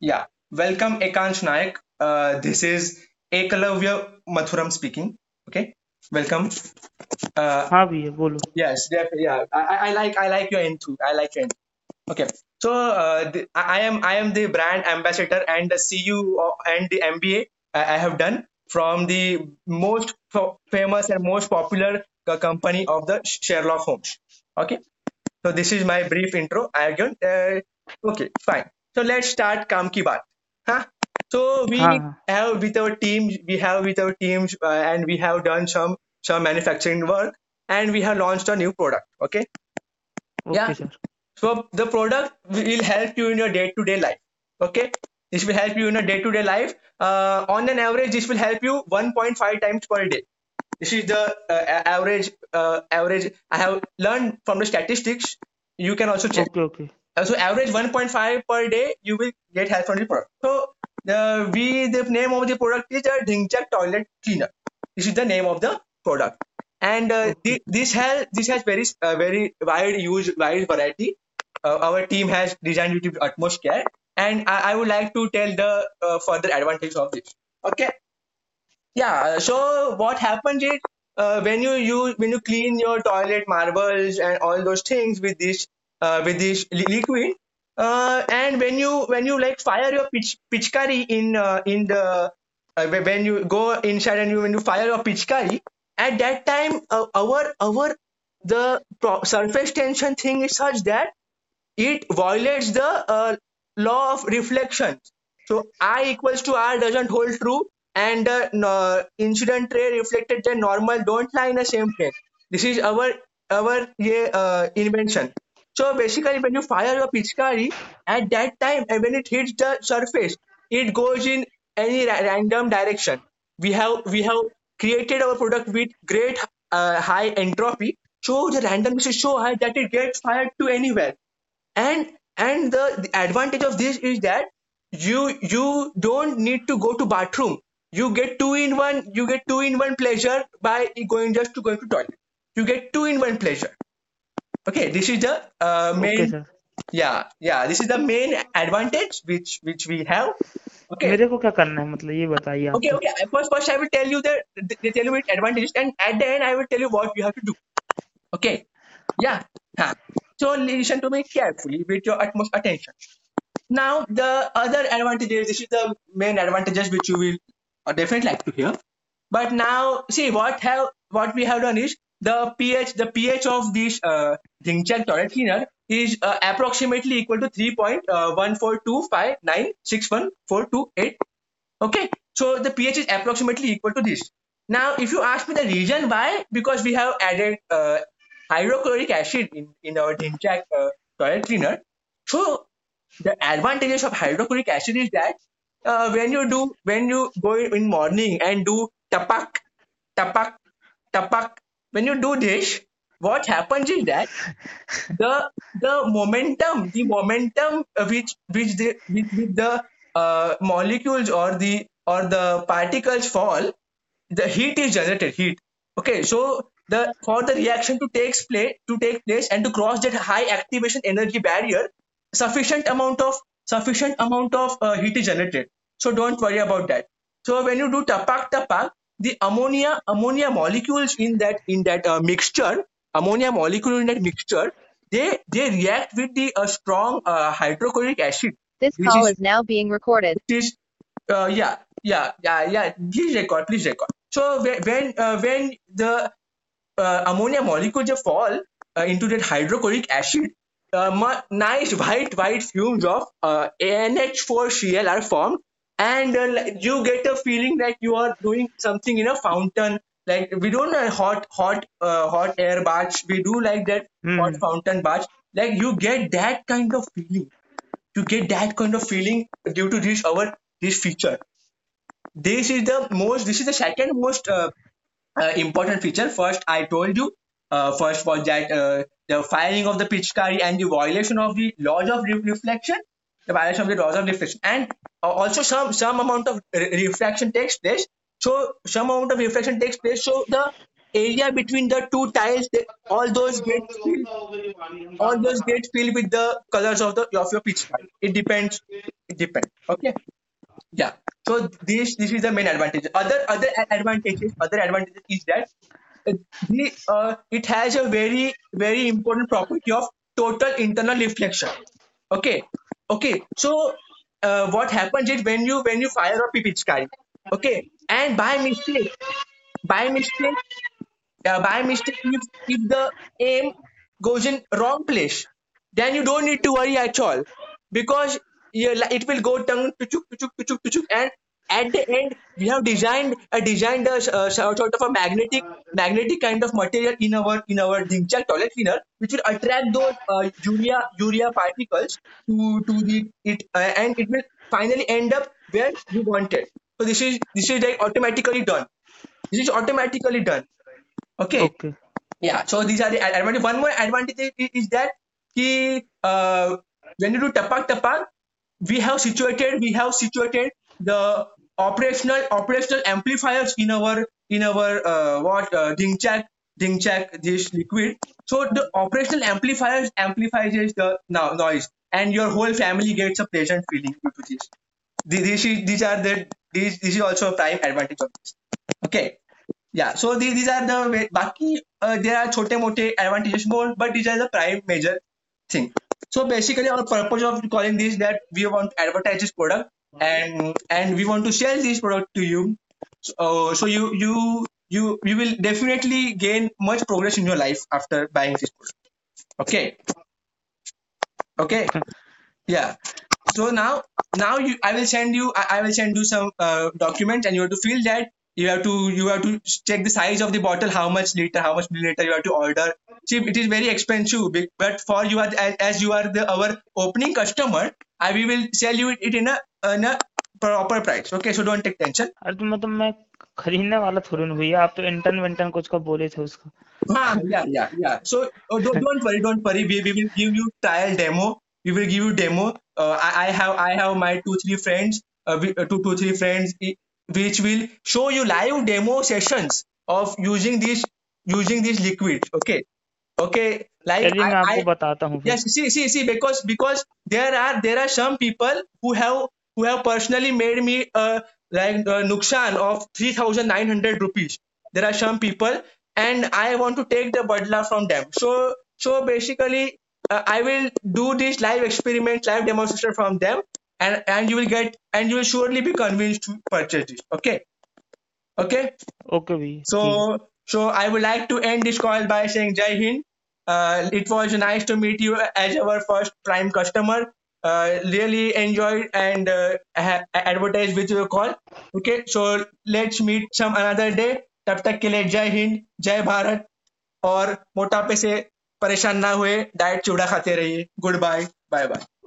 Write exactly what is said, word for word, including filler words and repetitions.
Yeah, welcome Ekansh Nayak. Uh, this is Ekalavya Mathuram speaking. Okay, welcome. Uh, हाँ भैया बोलो. Yes, yeah. I, I like I like your intro. I like your intro. Okay, so uh, the, I am I am the brand ambassador and the C U and the M B A I have done from the most famous and most popular company of the Sherlock Holmes. Okay, so this is my brief intro. I have given. Uh, okay, fine. So let's start काम की बात. Huh? So we हाँ. have with our team, we have with our teams, uh, and we have done some some manufacturing work, and we have launched a new product. Okay. Okay, yeah. Sir. So the product will help you in your day-to-day life. Okay. This will help you in a day-to-day life. Uh, on an average, this will help you one point five times per day. This is the uh, average. Uh, average. I have learned from the statistics. You can also check. Okay. Okay. Uh, so average one point five per day, you will get help from the product. So the we the name of the product is a Dhinchak toilet cleaner. This is the name of the product, and uh, okay. the, this has this has very uh, very wide use wide variety. Uh, our team has designed it with utmost care. And I, I would like to tell the uh, further advantage of this. Okay. Yeah. So what happens is uh, when you use when you clean your toilet marbles and all those things with this uh, with this liquid, uh, and when you when you like fire your pitch, pitchkari in uh, in the uh, when you go inside and you when you fire your pitchkari, at that time uh, our our the pro- surface tension thing is such that it violates the uh, law of reflection. So I equals to R doesn't hold true, and the uh, incident ray reflected the normal don't lie in the same plane. This is our our uh, invention. So basically, when you fire your pitchkari, at that time when it hits the surface, it goes in any ra- random direction. We have we have created our product with great uh, high entropy, so the randomness is so high that it gets fired to anywhere, and And the, the advantage of this is that you you don't need to go to bathroom. You get two in one. You get two in one pleasure by going just to going to toilet. You get two in one pleasure. Okay, this is the uh, main. Okay, sir. Yeah, yeah. This is the main advantage which which we have. Okay. मेरे को क्या करना है मतलब ये बताइए आप. Okay, okay. First, first I will tell you the they tell you its advantages, and at the end I will tell you what you have to do. Okay. Yeah. Huh. So listen to me carefully with your utmost attention. Now the other advantages, this is the main advantages which you will uh, definitely like to hear. But now see what have what we have done is the pH the pH of this uh, Dhinchak toilet cleaner is uh, approximately equal to three point one four two five nine six one four two eight. Okay, so the pH is approximately equal to this. Now if you ask me the reason why, because we have added uh, hydrochloric acid in, in our Dhinchak uh, toilet cleaner. So the advantages of hydrochloric acid is that uh, when you do when you go in morning and do tapak tapak tapak when you do this, what happens is that the the momentum the momentum which which the which, which the uh, molecules or the or the particles fall, the heat is generated heat. Okay, so The, for the reaction to take place, to take place and to cross that high activation energy barrier, sufficient amount of sufficient amount of uh, heat is generated. So don't worry about that. So when you do tapak tapak, the ammonia ammonia molecules in that in that uh, mixture, ammonia molecule in that mixture, they they react with the uh, strong uh, hydrochloric acid. This call is, is now being recorded. Is, uh, yeah yeah yeah yeah. Please record. Please record. So when uh, when the Uh, ammonia molecules fall uh, into that hydrochloric acid, uh, ma- nice white white fumes of uh, A N H four C l are formed, and uh, you get a feeling like you are doing something in a fountain. Like we don't know hot hot uh, hot air baths, we do like that mm. hot fountain baths. Like you get that kind of feeling. You get that kind of feeling due to this our this feature. This is the most. This is the second most. Uh, Uh, important feature. First, I told you. Uh, first was that uh, the firing of the pitchkari and the violation of the laws of re- reflection, the violation of the laws of reflection, and uh, also some some amount of re- refraction takes place. So some amount of refraction takes place. So the area between the two tiles, they, all those get filled, all those get filled with the colors of the of your pitch tile. It depends. It depends. Okay. Yeah. So this this is the main advantage. Other other advantages other advantages is that the uh, it has a very very important property of total internal reflection. Okay. Okay. So uh, what happens is when you when you fire a pitchkari, okay, and by mistake. By mistake, uh, by mistake, if, if the aim goes in wrong place, then you don't need to worry at all, because you, it will go tongue tuchuk tuchuk tuchuk tuchuk, and at the end we have designed a designed a, a sort of a magnetic magnetic kind of material in our in our Dhinchak toilet cleaner, which will attract those uh, urea urea particles to to the it, uh, and it will finally end up where you wanted. So this is this is like automatically done. This is automatically done. Okay. Okay. Yeah. So these are the advantage. One more advantage is that ki, uh, when you do tapak tapak, we have situated we have situated the operational operational amplifiers in our in our uh, what uh, Dhinchak Dhinchak this liquid. So the operational amplifiers amplifies the no, noise, and your whole family gets a pleasant feeling due to this. This is these are the these this is also a prime advantage of this. Okay, yeah. So these, these are the baki. Uh, there are chote mote advantages more, but these are the prime major thing. So basically, our purpose of calling this that we want to advertise this product, and and we want to sell this product to you. So, uh, so you you you you will definitely gain much progress in your life after buying this product. Okay. Okay. Yeah. So now now you I will send you I, I will send you some uh, documents, and you have to fill that. You have to you have to check the size of the bottle, how much liter, how much milliliter you have to order. See, it is very expensive, but for you are as, as you are the our opening customer, I we will sell you it in a in a proper price. Okay, so don't take tension. अरे मतलब मैं खरीदने वाला थोड़ी हूँ भैया, आप तो इंटर्न वेंटर्न कुछ का बोले थे उसका. हाँ, या या या. So don't don't worry, don't worry. We we will give you trial demo. We will give you demo. Uh, I I have I have my two three friends, uh, two two three friends. Which will show you live demo sessions of using this using this liquid. Okay, okay. Like I, I, I बताता हूँ. Yes, see, see, see. Because because there are there are some people who have who have personally made me uh, like uh, nukshan of three thousand nine hundred rupees. There are some people, and I want to take the badla from them. So so basically, uh, I will do this live experiment, live demonstration from them. And and you will get and you will surely be convinced to purchase this. Okay, okay, okay. We so so I would like to end this call by saying Jai Hind. Uh, it was nice to meet you as our first prime customer. Uh, really enjoyed and uh, advertised with your call. Okay, so let's meet some another day. तब तक के लिए Jai Hind, Jai Bharat, और मोटापे से परेशान ना हुए, डाइट चिवड़ा खाते रहिए. Goodbye, bye bye.